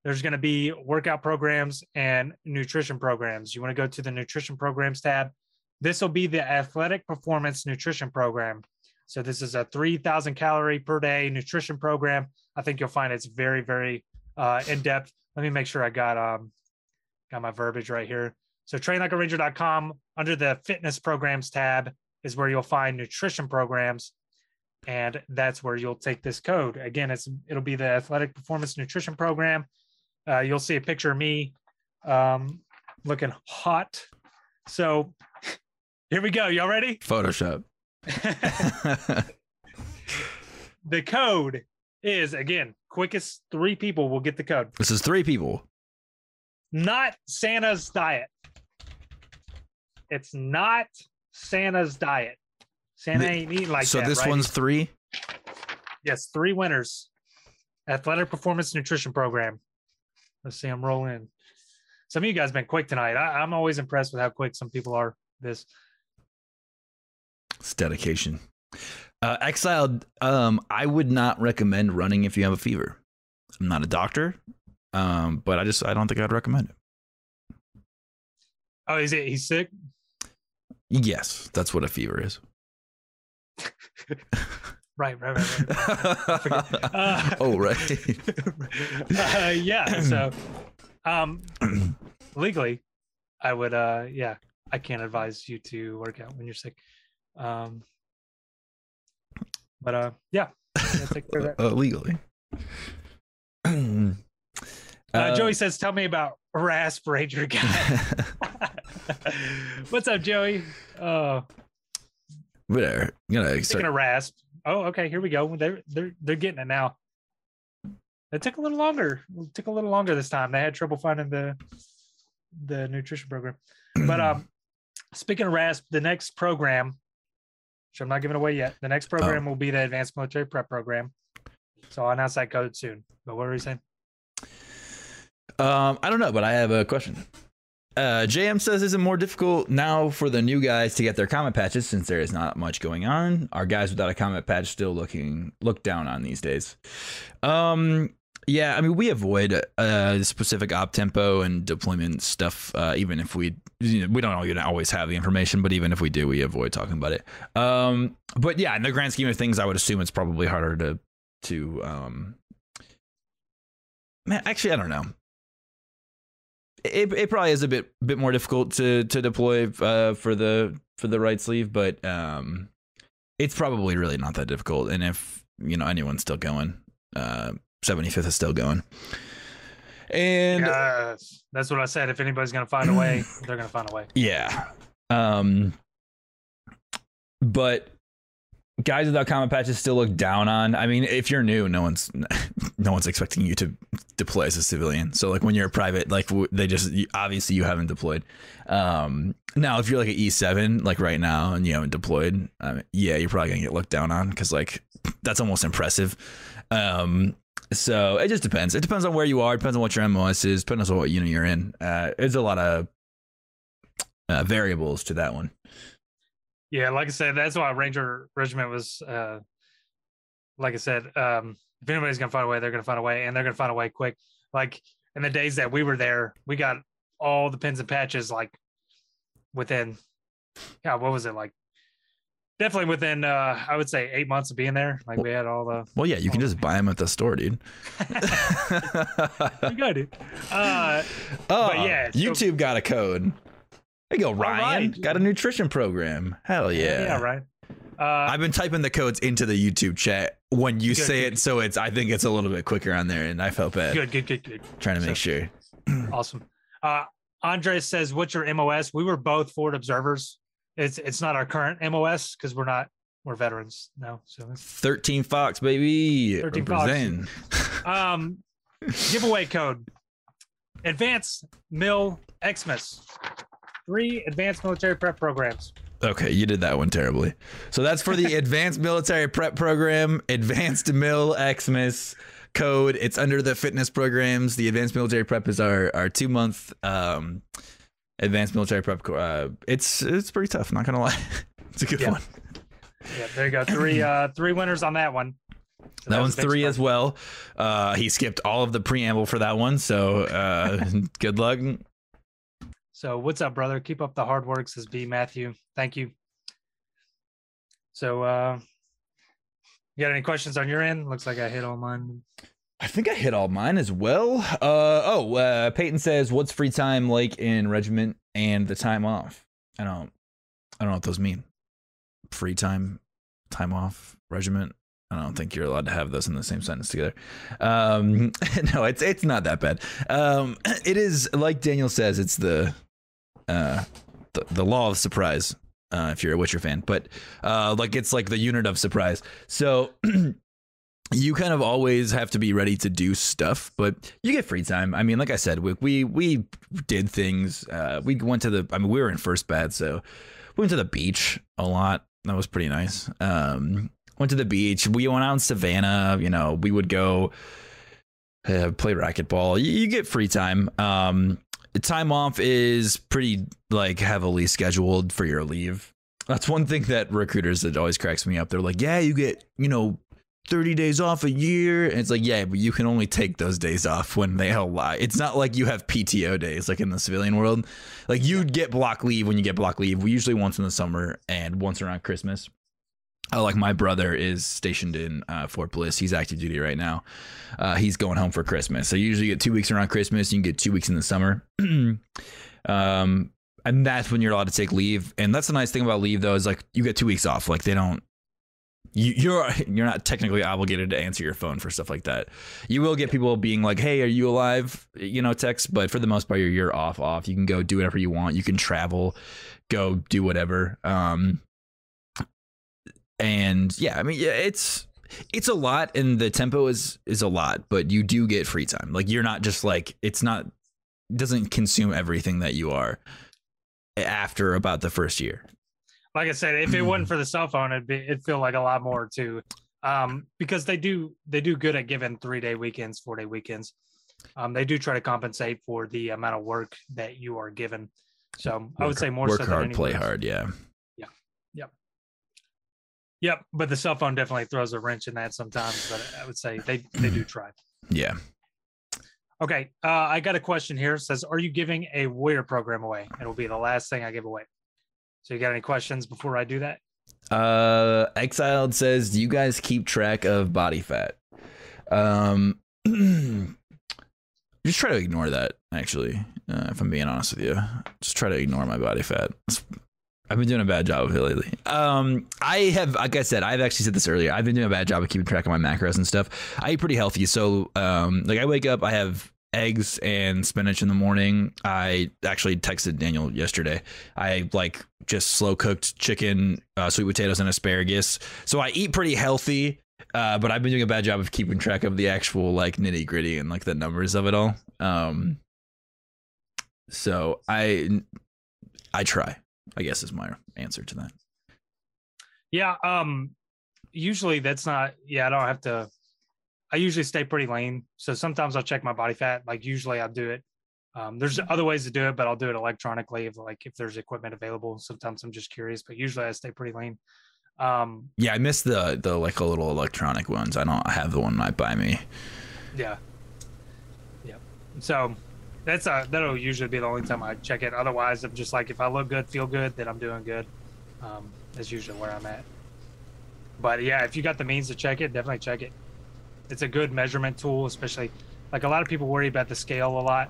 there's going to be workout programs and nutrition programs. You want to go to the nutrition programs tab. This will be the athletic performance nutrition program. So this is a 3,000 calorie per day nutrition program. I think you'll find it's very, very in-depth. Let me make sure I got my verbiage right here. So trainlikearanger.com, under the fitness programs tab is where you'll find nutrition programs. And that's where you'll take this code. Again, it'll be the athletic performance nutrition program. You'll see a picture of me looking hot. So here we go. Y'all ready? Photoshop. The code is, again, quickest 3 people will get the code. This is 3 people. Not Santa's diet. It's not Santa's diet. Santa ain't eating like so that. So this one's 3? Yes, 3 winners. Athletic Performance Nutrition Program. Let's see, I'm rolling. Some of you guys have been quick tonight. I'm always impressed with how quick some people are this. It's dedication. Exiled, I would not recommend running if you have a fever. I'm not a doctor, but I don't think I'd recommend it. Oh, he's sick? Yes, that's what a fever is. right. Oh, right. Yeah, so legally, I would, I can't advise you to work out when you're sick. Yeah, take care of that. Legally. Joey says, "Tell me about RASP Ranger guy." What's up, Joey? Whatever. Speaking of RASP. Oh, okay. Here we go. They're getting it now. It took a little longer. This time. They had trouble finding the nutrition program. But speaking of RASP, the next program, which I'm not giving away yet. The next program will be the Advanced Military Prep Program. So I'll announce that code soon. But what were you saying? I don't know, but I have a question. JM says, is it more difficult now for the new guys to get their comet patches since there is not much going on? Are guys without a comet patch still looked down on these days? Yeah, I mean, we avoid specific op tempo and deployment stuff. Even if we, we don't always have the information, but even if we do, we avoid talking about it. But yeah, in the grand scheme of things, I would assume it's probably harder to. Man, actually, I don't know. It probably is a bit more difficult to deploy for the right sleeve, but it's probably really not that difficult. And if anyone's still going, 75th is still going. And that's what I said. If anybody's going to find a way, they're going to find a way. Yeah. But guys without combat patches still look down on. I mean, if you're new, no one's expecting you to deploy as a civilian. So like when you're a private, like they just, obviously you haven't deployed. Now, if you're like an E7, like right now, and you haven't deployed, yeah, you're probably gonna get looked down on. 'Cause like that's almost impressive. So it just depends. It depends on where you are. It depends on what your MOS is. Depends on what unit you're in. There's a lot of variables to that one. Yeah, like I said, that's why Ranger Regiment was, like I said, if anybody's going to find a way, they're going to find a way, and they're going to find a way quick. Like in the days that we were there, we got all the pins and patches like within, yeah, what was it like? Definitely within, I would say 8 months of being there. Like we had all the. Well, yeah, you can just buy them at the store, dude. You got it. But yeah, YouTube got a code. There you go, Ryan. Right. Got a nutrition program. Hell yeah. Yeah, right. I've been typing the codes into the YouTube chat when you say it, so it's. I think it's a little bit quicker on there, and I felt bad. Good. Trying to make sure. Awesome. Andre says, "What's your MOS?" We were both forward observers. It's not our current MOS because we're veterans now. So 13 Fox, baby. 13 Represent. Fox. Giveaway code: Advanced Mil Xmas. 3 advanced military prep programs. Okay, you did that one terribly. So that's for the advanced military prep program, advanced Mil Xmas code. It's under the fitness programs. The advanced military prep is our 2 month. Advanced military prep. It's pretty tough. Not gonna lie, it's a good one. Yeah, there you go. Three winners on that one. So that one's 3 as well. He skipped all of the preamble for that one. So good luck. So what's up, brother? Keep up the hard work, says B Matthew. Thank you. So you got any questions on your end? Looks like I hit all mine. I think I hit all mine as well. Peyton says, "What's free time like in Regiment and the time off?" I don't know what those mean. Free time, time off, Regiment. I don't think you're allowed to have those in the same sentence together. No, it's not that bad. It is, like Daniel says, it's the law of surprise. If you're a Witcher fan, but like it's like the unit of surprise. So. You kind of always have to be ready to do stuff, but you get free time. I mean, like I said, we did things. We went to the. I mean, we were in first bad, so we went to the beach a lot. That was pretty nice. Went to the beach. We went out in Savannah. We would go play racquetball. You get free time. Time off is pretty like heavily scheduled for your leave. That's one thing that recruiters that always cracks me up. They're like, yeah, you get 30 days off a year, and it's like, yeah, but you can only take those days off when they all lie. It's not like you have PTO days like in the civilian world. Like you'd get block leave when you get block leave. We usually once in the summer and once around Christmas. Like my brother is stationed in Fort Bliss. He's active duty right now. He's going home for Christmas. So you usually get 2 weeks around Christmas. You can get 2 weeks in the summer. And that's when you're allowed to take leave. And that's the nice thing about leave though, is like you get 2 weeks off. Like they don't. You're not technically obligated to answer your phone for stuff like that. You will get people being like, "Hey, are you alive?" Text. But for the most part, you're off. You can go do whatever you want. You can travel, go do whatever. And yeah, I mean, yeah, it's a lot, and the tempo is a lot. But you do get free time. Like you're not just like it doesn't consume everything that you are after about the first year. Like I said, if it wasn't for the cell phone, it'd feel like a lot more too, because they do good at giving 3-day weekends, 4-day weekends. They do try to compensate for the amount of work that you are given. So I would say more work so hard, than play hard, But the cell phone definitely throws a wrench in that sometimes. But I would say they do try. Yeah, Okay, I got a question here. It says, are you giving a warrior program away? It'll be the last thing I give away. So you got any questions before I do that? Exiled says, do you guys keep track of body fat? Just try to ignore that, actually, if I'm being honest with you. Just try to ignore my body fat. I've been doing a bad job of it lately. I have, like I said, I've actually said this earlier. I've been doing a bad job of keeping track of my macros and stuff. I eat pretty healthy. So, like, I wake up, I have eggs and spinach in the morning. I actually texted Daniel yesterday. I like just slow cooked chicken, sweet potatoes and asparagus. So I eat pretty healthy, but I've been doing a bad job of keeping track of the actual like nitty gritty and like the numbers of it all. So I try, I guess is my answer to that. Yeah. Usually that's not, yeah, I don't have to, I usually stay pretty lean. So sometimes I'll check my body fat. Like usually I'll do it. There's other ways to do it, but I'll do it electronically if there's equipment available. Sometimes I'm just curious, but usually I stay pretty lean. Yeah. I miss the like a little electronic ones. I don't have the one right by me. Yeah. Yeah. So that'll usually be the only time I check it. Otherwise I'm just like, if I look good, feel good, then I'm doing good. That's usually where I'm at. But yeah, if you got the means to check it, definitely check it. It's a good measurement tool, especially like a lot of people worry about the scale a lot.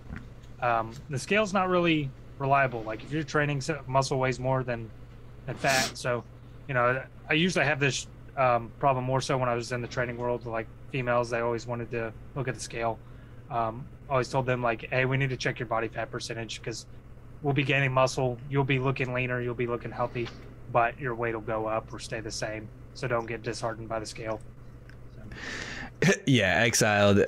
The scale's not really reliable. Like if you're training, muscle weighs more than fat. So, you know, I usually have this problem more so when I was in the training world. Like females, they always wanted to look at the scale. Always told them like, hey, we need to check your body fat percentage because we'll be gaining muscle. You'll be looking leaner. You'll be looking healthy, but your weight will go up or stay the same. So don't get disheartened by the scale. So. Yeah, Exiled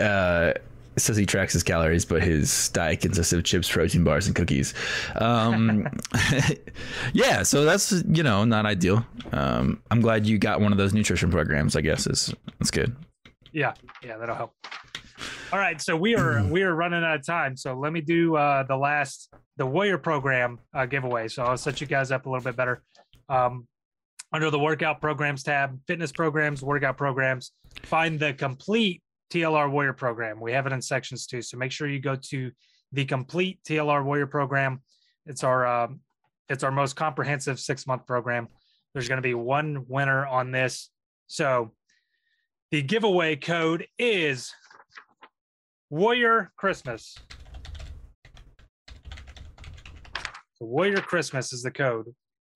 says he tracks his calories, but his diet consists of chips, protein bars, and cookies. Yeah, so that's, you know, not ideal. I'm glad you got one of those nutrition programs, I guess. That's good. Yeah, that'll help. All right, so we are running out of time. So let me do the warrior program giveaway. So I'll set you guys up a little bit better. Under the workout programs tab, fitness programs, workout programs, find the complete TLR warrior program. We have it in sections too. So make sure you go to the complete TLR warrior program. It's our most comprehensive 6-month program. There's going to be one winner on this. So the giveaway code is Warrior Christmas. So Warrior Christmas is the code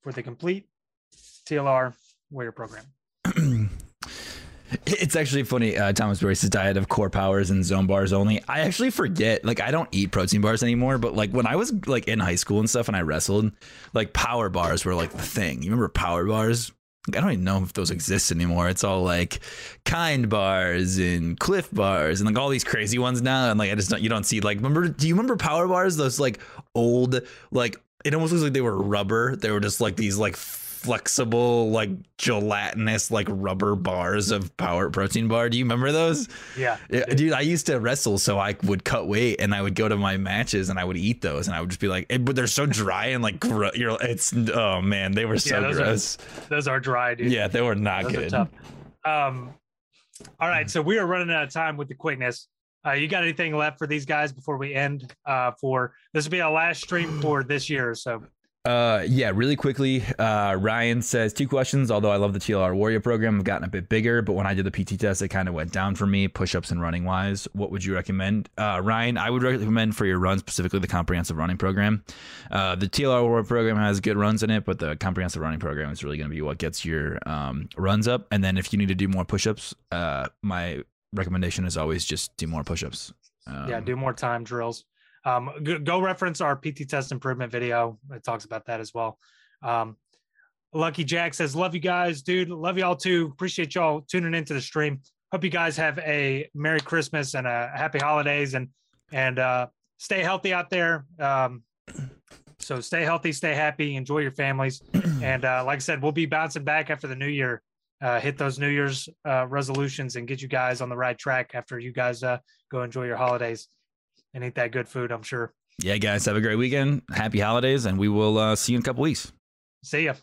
for the complete TLR warrior program. It's actually funny. Thomas Boyce's diet of core powers and zone bars only. I actually forget. Like, I don't eat protein bars anymore. But like when I was like in high school and stuff, and I wrestled, like power bars were like the thing. You remember power bars? Like, I don't even know if those exist anymore. It's all like Kind bars and Cliff bars and like all these crazy ones now. And like you don't see like. Do you remember power bars? Those like old, like it almost looks like they were rubber. They were just like these like flexible, like gelatinous, like rubber bars of power protein bar. Do you remember those? Yeah, dude, I used to wrestle, so I would cut weight and I would go to my matches and I would eat those and I would just be like, but they're so dry and like it's, oh man, they were so gross. Those are dry, dude. Yeah, they were not good. Tough. All right, so we are running out of time with the quickness. You got anything left for these guys before we end? For this will be our last stream for this year, so. Yeah, really quickly, Ryan says 2 questions. Although I love the TLR warrior program, I've gotten a bit bigger, but when I did the PT test, it kind of went down for me, push-ups and running wise. What would you recommend? Ryan, I would recommend for your run, specifically the comprehensive running program. The TLR warrior program has good runs in it, but the comprehensive running program is really going to be what gets your runs up. And then if you need to do more push-ups, my recommendation is always just do more push-ups. Yeah, do more time drills. Go reference our PT test improvement video. It talks about that as well. Lucky Jack says, love you guys, dude. Love y'all too. Appreciate y'all tuning into the stream. Hope you guys have a Merry Christmas and a happy holidays and stay healthy out there. So stay healthy, stay happy, enjoy your families. And like I said, we'll be bouncing back after the new year. Hit those New Year's resolutions and get you guys on the right track after you guys go enjoy your holidays and eat that good food, I'm sure. Yeah, guys, have a great weekend. Happy holidays, and we will see you in a couple weeks. See ya.